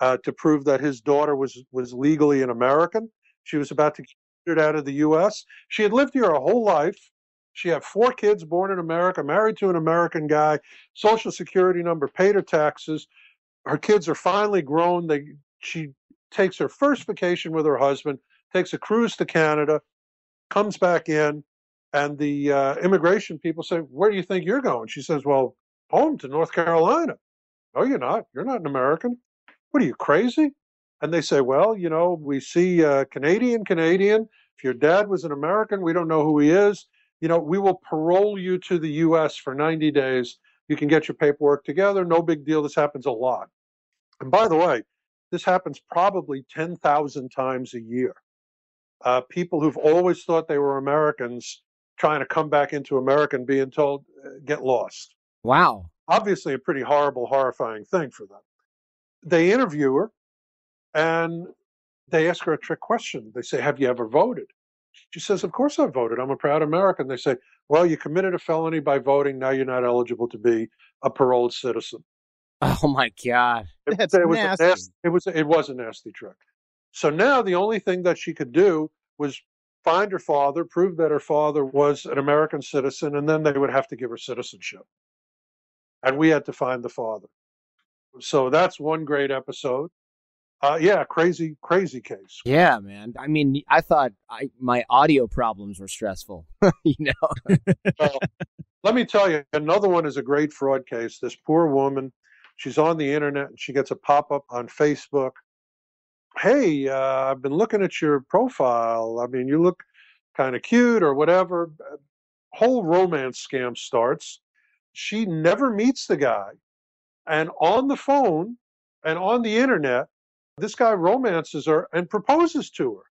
to prove that his daughter was legally an American. She was about to get it out of the U.S. She had lived here her whole life. She had 4 kids, born in America, married to an American guy, Social Security number, paid her taxes. Her kids are finally grown. She takes her first vacation with her husband, takes a cruise to Canada, comes back in, and the immigration people say, where do you think you're going? She says, well, home to North Carolina. No, you're not. You're not an American. What are you, crazy? And they say, well, you know, we see Canadian. If your dad was an American, we don't know who he is. You know, we will parole you to the U.S. for 90 days. You can get your paperwork together. No big deal. This happens a lot. And by the way, this happens probably 10,000 times a year. People who've always thought they were Americans trying to come back into America and being told, get lost. Wow. Obviously a pretty horrible, horrifying thing for them. They interview her, and they ask her a trick question. They say, have you ever voted? She says, of course I voted. I'm a proud American. They say, well, you committed a felony by voting. Now you're not eligible to be a paroled citizen. Oh, my God. It was a nasty trick. So now the only thing that she could do was find her father, prove that her father was an American citizen, and then they would have to give her citizenship. And we had to find the father. So that's one great episode. Yeah, crazy, crazy case. Yeah, man. I mean, I thought my audio problems were stressful, you know. Well, let me tell you, another one is a great fraud case. This poor woman, she's on the internet, and she gets a pop-up on Facebook. Hey, I've been looking at your profile. I mean, you look kind of cute or whatever. Whole romance scam starts. She never meets the guy. And on the phone and on the internet, this guy romances her and proposes to her.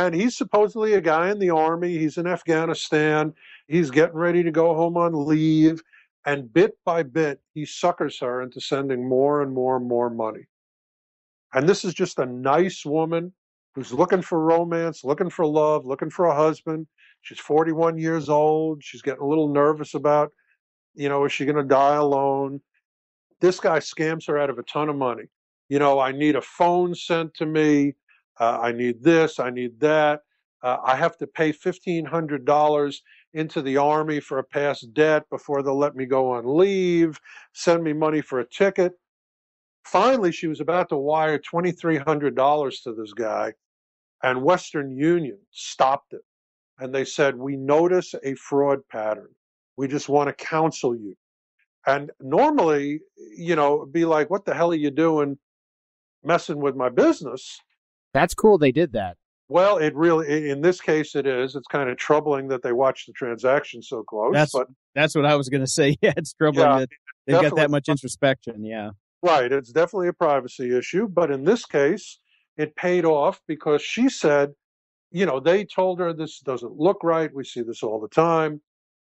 And he's supposedly a guy in the army. He's in Afghanistan. He's getting ready to go home on leave. And bit by bit, he suckers her into sending more and more and more money. And this is just a nice woman who's looking for romance, looking for love, looking for a husband. She's 41 years old. She's getting a little nervous about, you know, is she going to die alone? This guy scams her out of a ton of money. You know, I need a phone sent to me. I need this. I need that. I have to pay $1,500 into the army for a past debt before they'll let me go on leave. Send me money for a ticket. Finally, she was about to wire $2,300 to this guy, and Western Union stopped it. And they said, we notice a fraud pattern. We just want to counsel you. And normally, you know, be like, what the hell are you doing messing with my business? That's cool they did that. Well, it really, in this case it is. It's kind of troubling that they watched the transaction so close. That's what I was going to say. Yeah, it's troubling that they've got that much introspection, yeah. Right, it's definitely a privacy issue. But in this case, it paid off because she said, you know, they told her this doesn't look right. We see this all the time.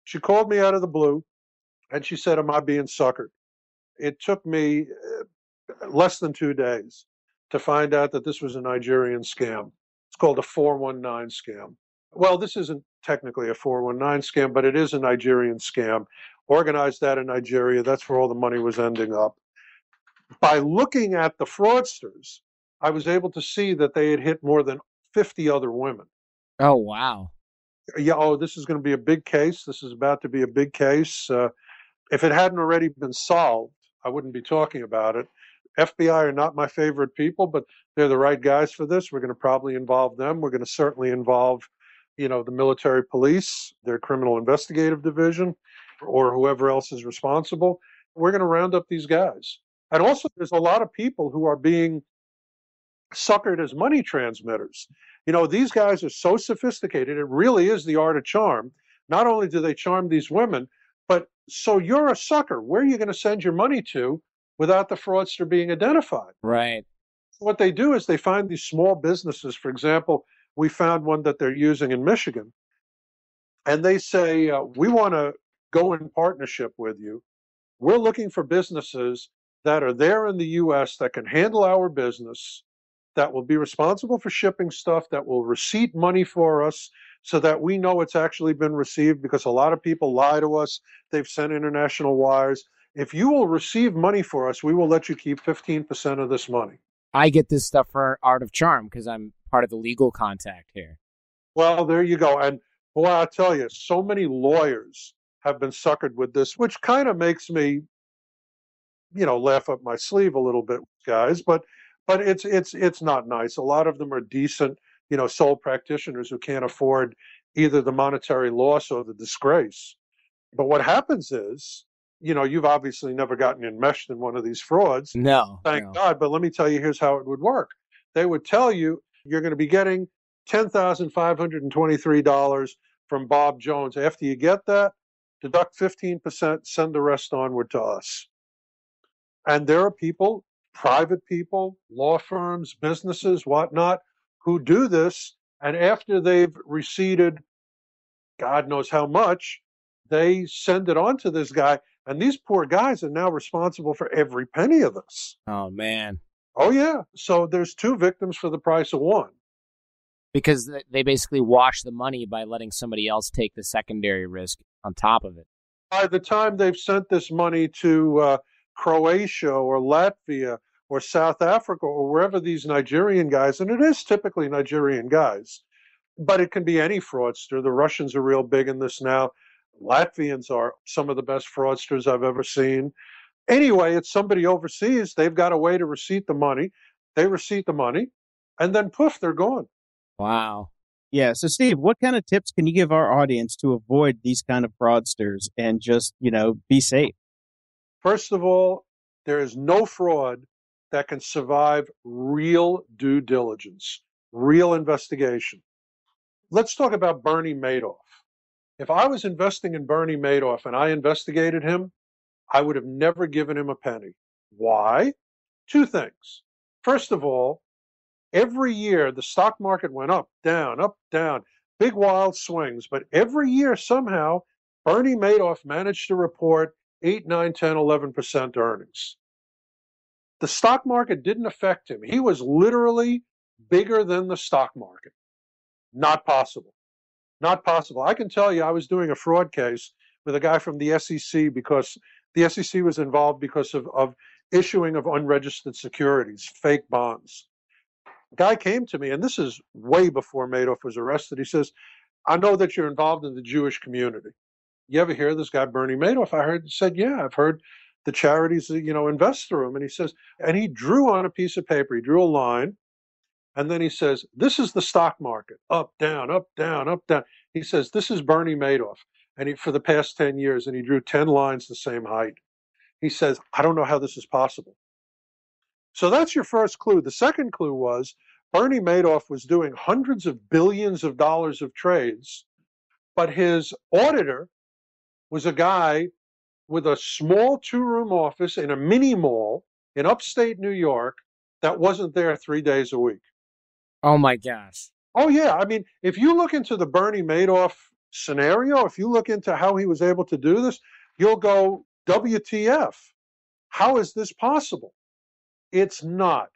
She called me out of the blue. And she said, am I being suckered? It took me less than 2 days to find out that this was a Nigerian scam. It's called a 419 scam. Well, this isn't technically a 419 scam, but it is a Nigerian scam. Organized that in Nigeria. That's where all the money was ending up. By looking at the fraudsters, I was able to see that they had hit more than 50 other women. Oh, wow. Yeah, oh, this is going to be a big case. This is about to be a big case. If it hadn't already been solved, I wouldn't be talking about it. FBI are not my favorite people, but they're the right guys for this. We're going to probably involve them. We're going to certainly involve, you know, the military police, their criminal investigative division, or whoever else is responsible. We're going to round up these guys. And also, there's a lot of people who are being suckered as money transmitters. You know, these guys are so sophisticated. It really is the art of charm. Not only do they charm these women, but so you're a sucker. Where are you going to send your money to without the fraudster being identified? Right. What they do is they find these small businesses. For example, we found one that they're using in Michigan. And they say, we want to go in partnership with you. We're looking for businesses that are there in the U.S. that can handle our business, that will be responsible for shipping stuff, that will receipt money for us so that we know it's actually been received, because a lot of people lie to us. They've sent international wires. If you will receive money for us, we will let you keep 15% of this money. I get this stuff for Art of Charm because I'm part of the legal contact here. Well, there you go. And boy, I'll tell you, so many lawyers have been suckered with this, which kind of makes me, you know, laugh up my sleeve a little bit, guys. But it's not nice. A lot of them are decent, you know, sole practitioners who can't afford either the monetary loss or the disgrace. But what happens is, you know, you've obviously never gotten enmeshed in one of these frauds. No. Thank God. But let me tell you, here's how it would work. They would tell you you're going to be getting $10,523 from Bob Jones. After you get that, deduct 15%, send the rest onward to us. And there are people, private people, law firms, businesses, whatnot, who do this. And after they've receded, God knows how much, they send it on to this guy. And these poor guys are now responsible for every penny of this. Oh, man. Oh, yeah. So there's two victims for the price of one. Because they basically wash the money by letting somebody else take the secondary risk on top of it. By the time they've sent this money to Croatia or Latvia or South Africa or wherever these Nigerian guys, and it is typically Nigerian guys, but it can be any fraudster. The Russians are real big in this now. Latvians are some of the best fraudsters I've ever seen. Anyway, it's somebody overseas. They've got a way to receipt the money. They receipt the money, and then poof, they're gone. Wow. Yeah. So, Steve, what kind of tips can you give our audience to avoid these kind of fraudsters and just, you know, be safe? First of all, there is no fraud that can survive real due diligence, real investigation. Let's talk about Bernie Madoff. If I was investing in Bernie Madoff and I investigated him, I would have never given him a penny. Why? Two things. First of all, every year the stock market went up, down, big wild swings. But every year somehow Bernie Madoff managed to report 8, 9, 10, 11% earnings. The stock market didn't affect him. He was literally bigger than the stock market. Not possible. Not possible. I can tell you I was doing a fraud case with a guy from the SEC because the SEC was involved because of issuing of unregistered securities, fake bonds. The guy came to me, and this is way before Madoff was arrested. He says, I know that you're involved in the Jewish community. You ever hear this guy, Bernie Madoff? Yeah, I've heard the charities, you know, invest through him. And he says, and he drew on a piece of paper, he drew a line. And then he says, this is the stock market, up, down, up, down, up, down. He says, this is Bernie Madoff. And he, for the past 10 years, and he drew 10 lines the same height. He says, I don't know how this is possible. So that's your first clue. The second clue was Bernie Madoff was doing hundreds of billions of dollars of trades, but his auditor was a guy with a small two-room office in a mini mall in upstate New York that wasn't there 3 days a week. Oh, my gosh. Oh, yeah. I mean, if you look into the Bernie Madoff scenario, if you look into how he was able to do this, you'll go, WTF? How is this possible? It's not.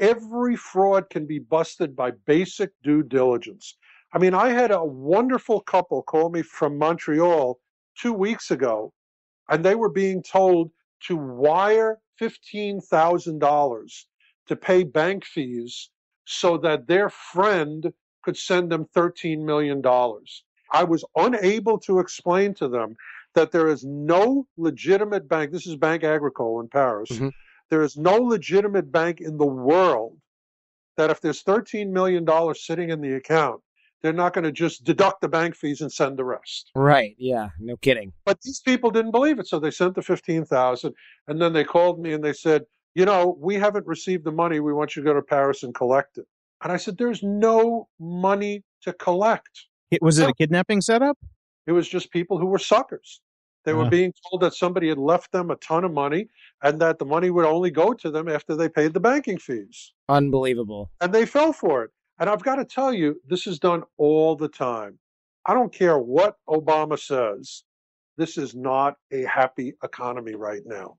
Every fraud can be busted by basic due diligence. I mean, I had a wonderful couple call me from Montreal 2 weeks ago, and they were being told to wire $15,000 to pay bank fees so that their friend could send them $13 million. I was unable to explain to them that there is no legitimate bank. This is Banque Agricole in Paris. Mm-hmm. There is no legitimate bank in the world that if there's $13 million sitting in the account, they're not going to just deduct the bank fees and send the rest. Right. Yeah. No kidding. But these people didn't believe it. So they sent the $15,000, and then they called me and they said, you know, we haven't received the money. We want you to go to Paris and collect it. And I said, there's no money to collect. Was it a kidnapping setup? It was just people who were suckers. They were being told that somebody had left them a ton of money and that the money would only go to them after they paid the banking fees. Unbelievable. And they fell for it. And I've got to tell you, this is done all the time. I don't care what Obama says. This is not a happy economy right now.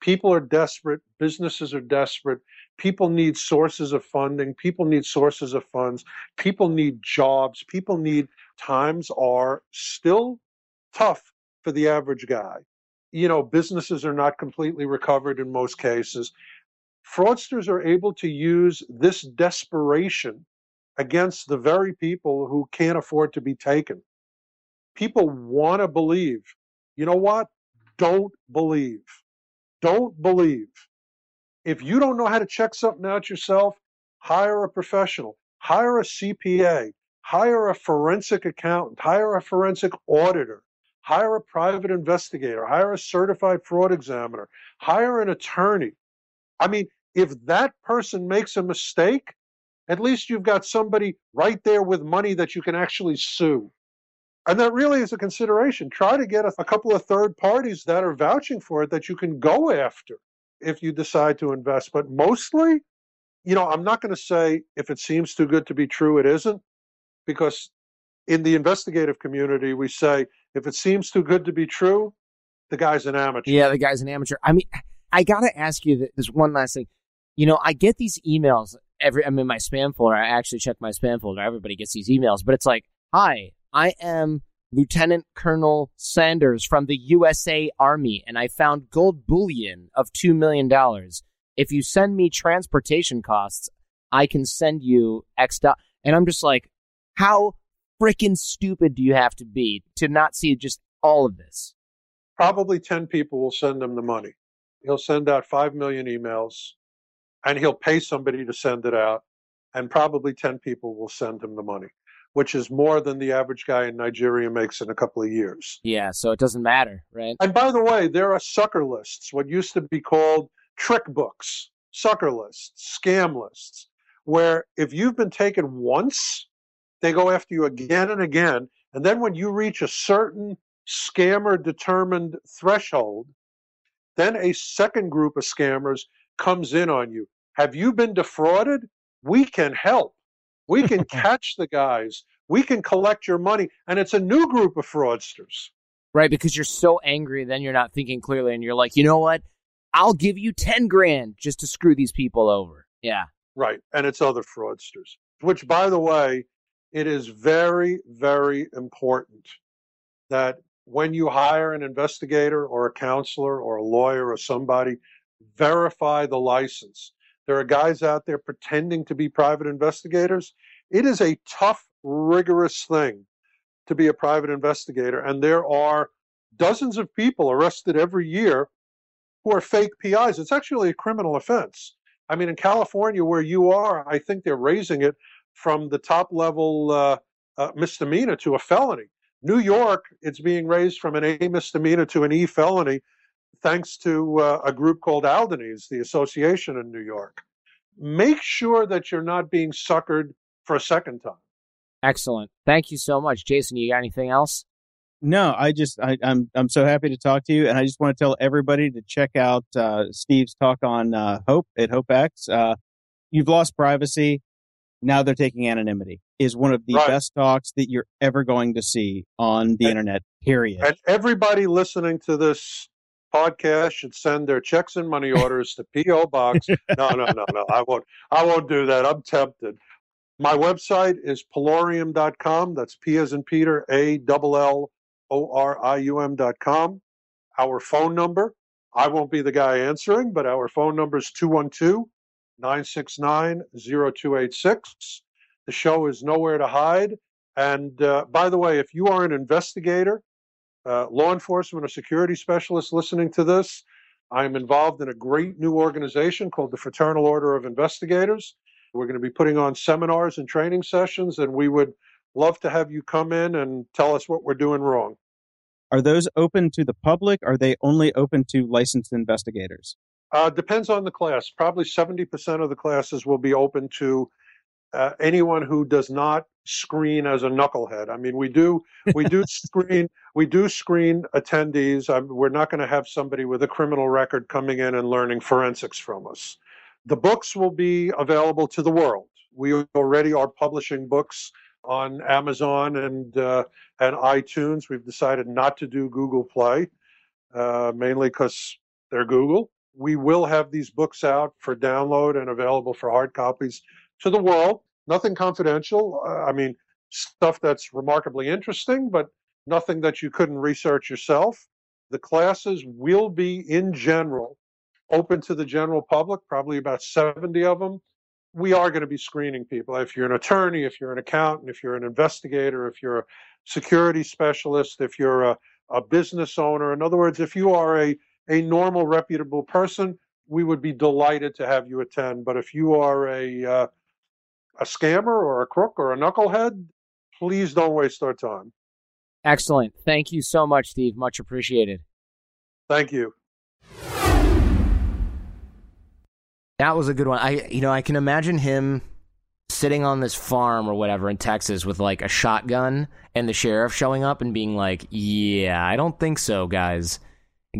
People are desperate. Businesses are desperate. People need sources of funding. People need sources of funds. People need jobs. People need, times are still tough for the average guy. You know, businesses are not completely recovered in most cases. Fraudsters are able to use this desperation against the very people who can't afford to be taken. People want to believe. You know what? Don't believe. Don't believe. If you don't know how to check something out yourself, hire a professional. Hire a CPA. Hire a forensic accountant. Hire a forensic auditor. Hire a private investigator. Hire a certified fraud examiner. Hire an attorney. I mean, if that person makes a mistake, at least you've got somebody right there with money that you can actually sue. And that really is a consideration. Try to get a couple of third parties that are vouching for it that you can go after if you decide to invest. But mostly, you know, I'm not going to say if it seems too good to be true, it isn't, because in the investigative community, we say if it seems too good to be true, the guy's an amateur. Yeah, the guy's an amateur. I mean, I got to ask you this one last thing. You know, I get these emails. I'm in my spam folder. I actually check my spam folder. Everybody gets these emails. But it's like, hi, I am Lieutenant Colonel Sanders from the USA Army, and I found gold bullion of $2 million. If you send me transportation costs, I can send you X dollars. And I'm just like, how freaking stupid do you have to be to not see just all of this? Probably 10 people will send them the money. He'll send out 5 million emails, and he'll pay somebody to send it out, and probably 10 people will send him the money, which is more than the average guy in Nigeria makes in a couple of years. Yeah, so it doesn't matter, right? And by the way, there are sucker lists, what used to be called trick books, sucker lists, scam lists, where if you've been taken once, they go after you again and again, and then when you reach a certain scammer-determined threshold, then a second group of scammers comes in on you. Have you been defrauded? We can help. We can catch the guys. We can collect your money. And it's a new group of fraudsters. Right, because you're so angry, then you're not thinking clearly. And you're like, you know what? I'll give you 10 grand just to screw these people over. Yeah. Right. And it's other fraudsters, which, by the way, it is very, very important that when you hire an investigator or a counselor or a lawyer or somebody, verify the license. There are guys out there pretending to be private investigators. It is a tough, rigorous thing to be a private investigator. And there are dozens of people arrested every year who are fake PIs. It's actually a criminal offense. I mean, in California, where you are, I think they're raising it from the top-level misdemeanor to a felony. New York, it's being raised from an A misdemeanor to an E felony, thanks to a group called Aldenies, the association in New York. Make sure that you're not being suckered for a second time. Excellent. Thank you so much. Jason, you got anything else? No, I'm so happy to talk to you. And I just want to tell everybody to check out Steve's talk on Hope at HopeX. You've lost privacy. Now they're taking anonymity is one of the best talks that you're ever going to see on the internet, period. And everybody listening to this podcast should send their checks and money orders to P.O. Box. No. I won't do that. I'm tempted. My website is pelorium.com. That's P as in Peter, ALLORIUM.com. Our phone number, I won't be the guy answering, but our phone number is 212-969-0286. The show is Nowhere to Hide. And by the way, if you are an investigator, law enforcement or security specialist listening to this, I am involved in a great new organization called the Fraternal Order of Investigators. We're going to be putting on seminars and training sessions, and we would love to have you come in and tell us what we're doing wrong. Are those open to the public? Are they only open to licensed investigators? Depends on the class. Probably 70% of the classes will be open to anyone who does not screen as a knucklehead. I mean, we do screen attendees. We're not going to have somebody with a criminal record coming in and learning forensics from us. The books will be available to the world. We already are publishing books on Amazon and iTunes. We've decided not to do Google Play, mainly because they're Google. We will have these books out for download and available for hard copies to the world. Nothing confidential. I mean, stuff that's remarkably interesting, but nothing that you couldn't research yourself. The classes will be, in general, open to the general public, probably about 70 of them. We are going to be screening people. If you're an attorney, if you're an accountant, if you're an investigator, if you're a security specialist, if you're a business owner. In other words, if you are a normal, reputable person, we would be delighted to have you attend. But if you are a scammer or a crook or a knucklehead, please don't waste our time. Excellent. Thank you so much, Steve. Much appreciated. Thank you. That was a good one. I can imagine him sitting on this farm or whatever in Texas with like a shotgun and the sheriff showing up and being like, yeah, I don't think so, guys.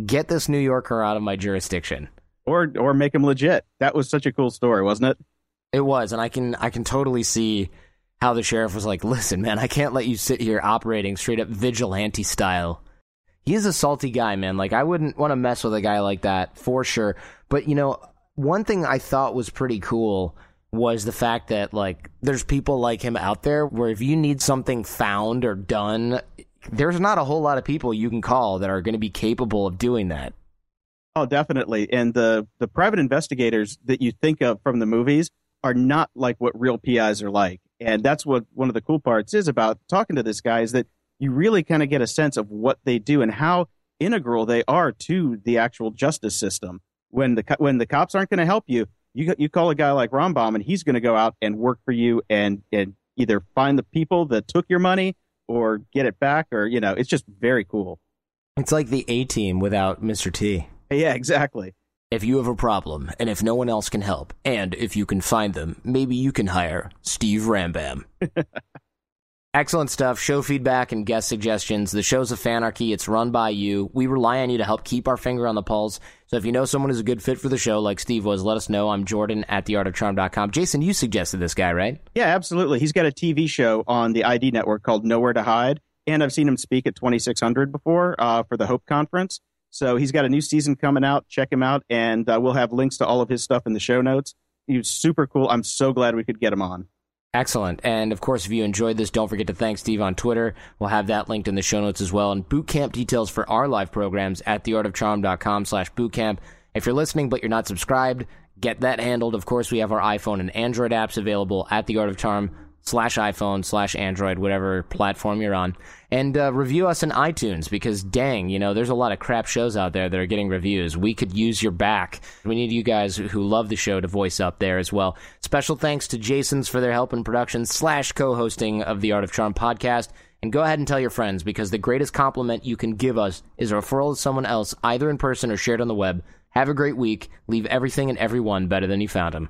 Get this New Yorker out of my jurisdiction. Or make him legit. That was such a cool story, wasn't it? It was, and I can totally see how the sheriff was like, listen, man, I can't let you sit here operating straight up vigilante style. He is a salty guy, man. Like, I wouldn't want to mess with a guy like that for sure. But, you know, one thing I thought was pretty cool was the fact that, like, there's people like him out there where if you need something found or done, there's not a whole lot of people you can call that are going to be capable of doing that. Oh, definitely. And the private investigators that you think of from the movies are not like what real PIs are like. And that's what one of the cool parts is about talking to this guy, is that you really kind of get a sense of what they do and how integral they are to the actual justice system. When the cops aren't going to help you, you call a guy like Rambam and he's going to go out and work for you and either find the people that took your money or get it back, or, you know, it's just very cool. It's like the A-Team without Mr. T. Yeah, exactly. If you have a problem and if no one else can help and if you can find them, maybe you can hire Steve Rambam. Excellent stuff. Show feedback and guest suggestions. The show's a fanarchy. It's run by you. We rely on you to help keep our finger on the pulse. So if you know someone who's a good fit for the show, like Steve was, let us know. I'm Jordan at theartofcharm.com. Jason, you suggested this guy, right? Yeah, absolutely. He's got a TV show on the ID Network called Nowhere to Hide. And I've seen him speak at 2600 before for the Hope Conference. So he's got a new season coming out. Check him out. And we'll have links to all of his stuff in the show notes. He was super cool. I'm so glad we could get him on. Excellent. And, of course, if you enjoyed this, don't forget to thank Steve on Twitter. We'll have that linked in the show notes as well. And boot camp details for our live programs at theartofcharm.com/bootcamp. If you're listening but you're not subscribed, get that handled. Of course, we have our iPhone and Android apps available at theartofcharm.com/iPhone/Android, whatever platform you're on. And review us in iTunes, because dang, you know, there's a lot of crap shows out there that are getting reviews. We could use your back. We need you guys who love the show to voice up there as well. Special thanks to Jason's for their help in production / co-hosting of the Art of Charm podcast. And go ahead and tell your friends, because the greatest compliment you can give us is a referral to someone else, either in person or shared on the web. Have a great week. Leave everything and everyone better than you found them.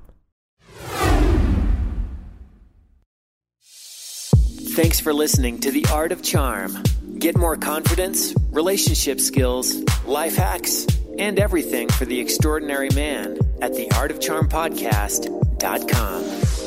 Thanks for listening to The Art of Charm. Get more confidence, relationship skills, life hacks, and everything for the extraordinary man at theartofcharmpodcast.com.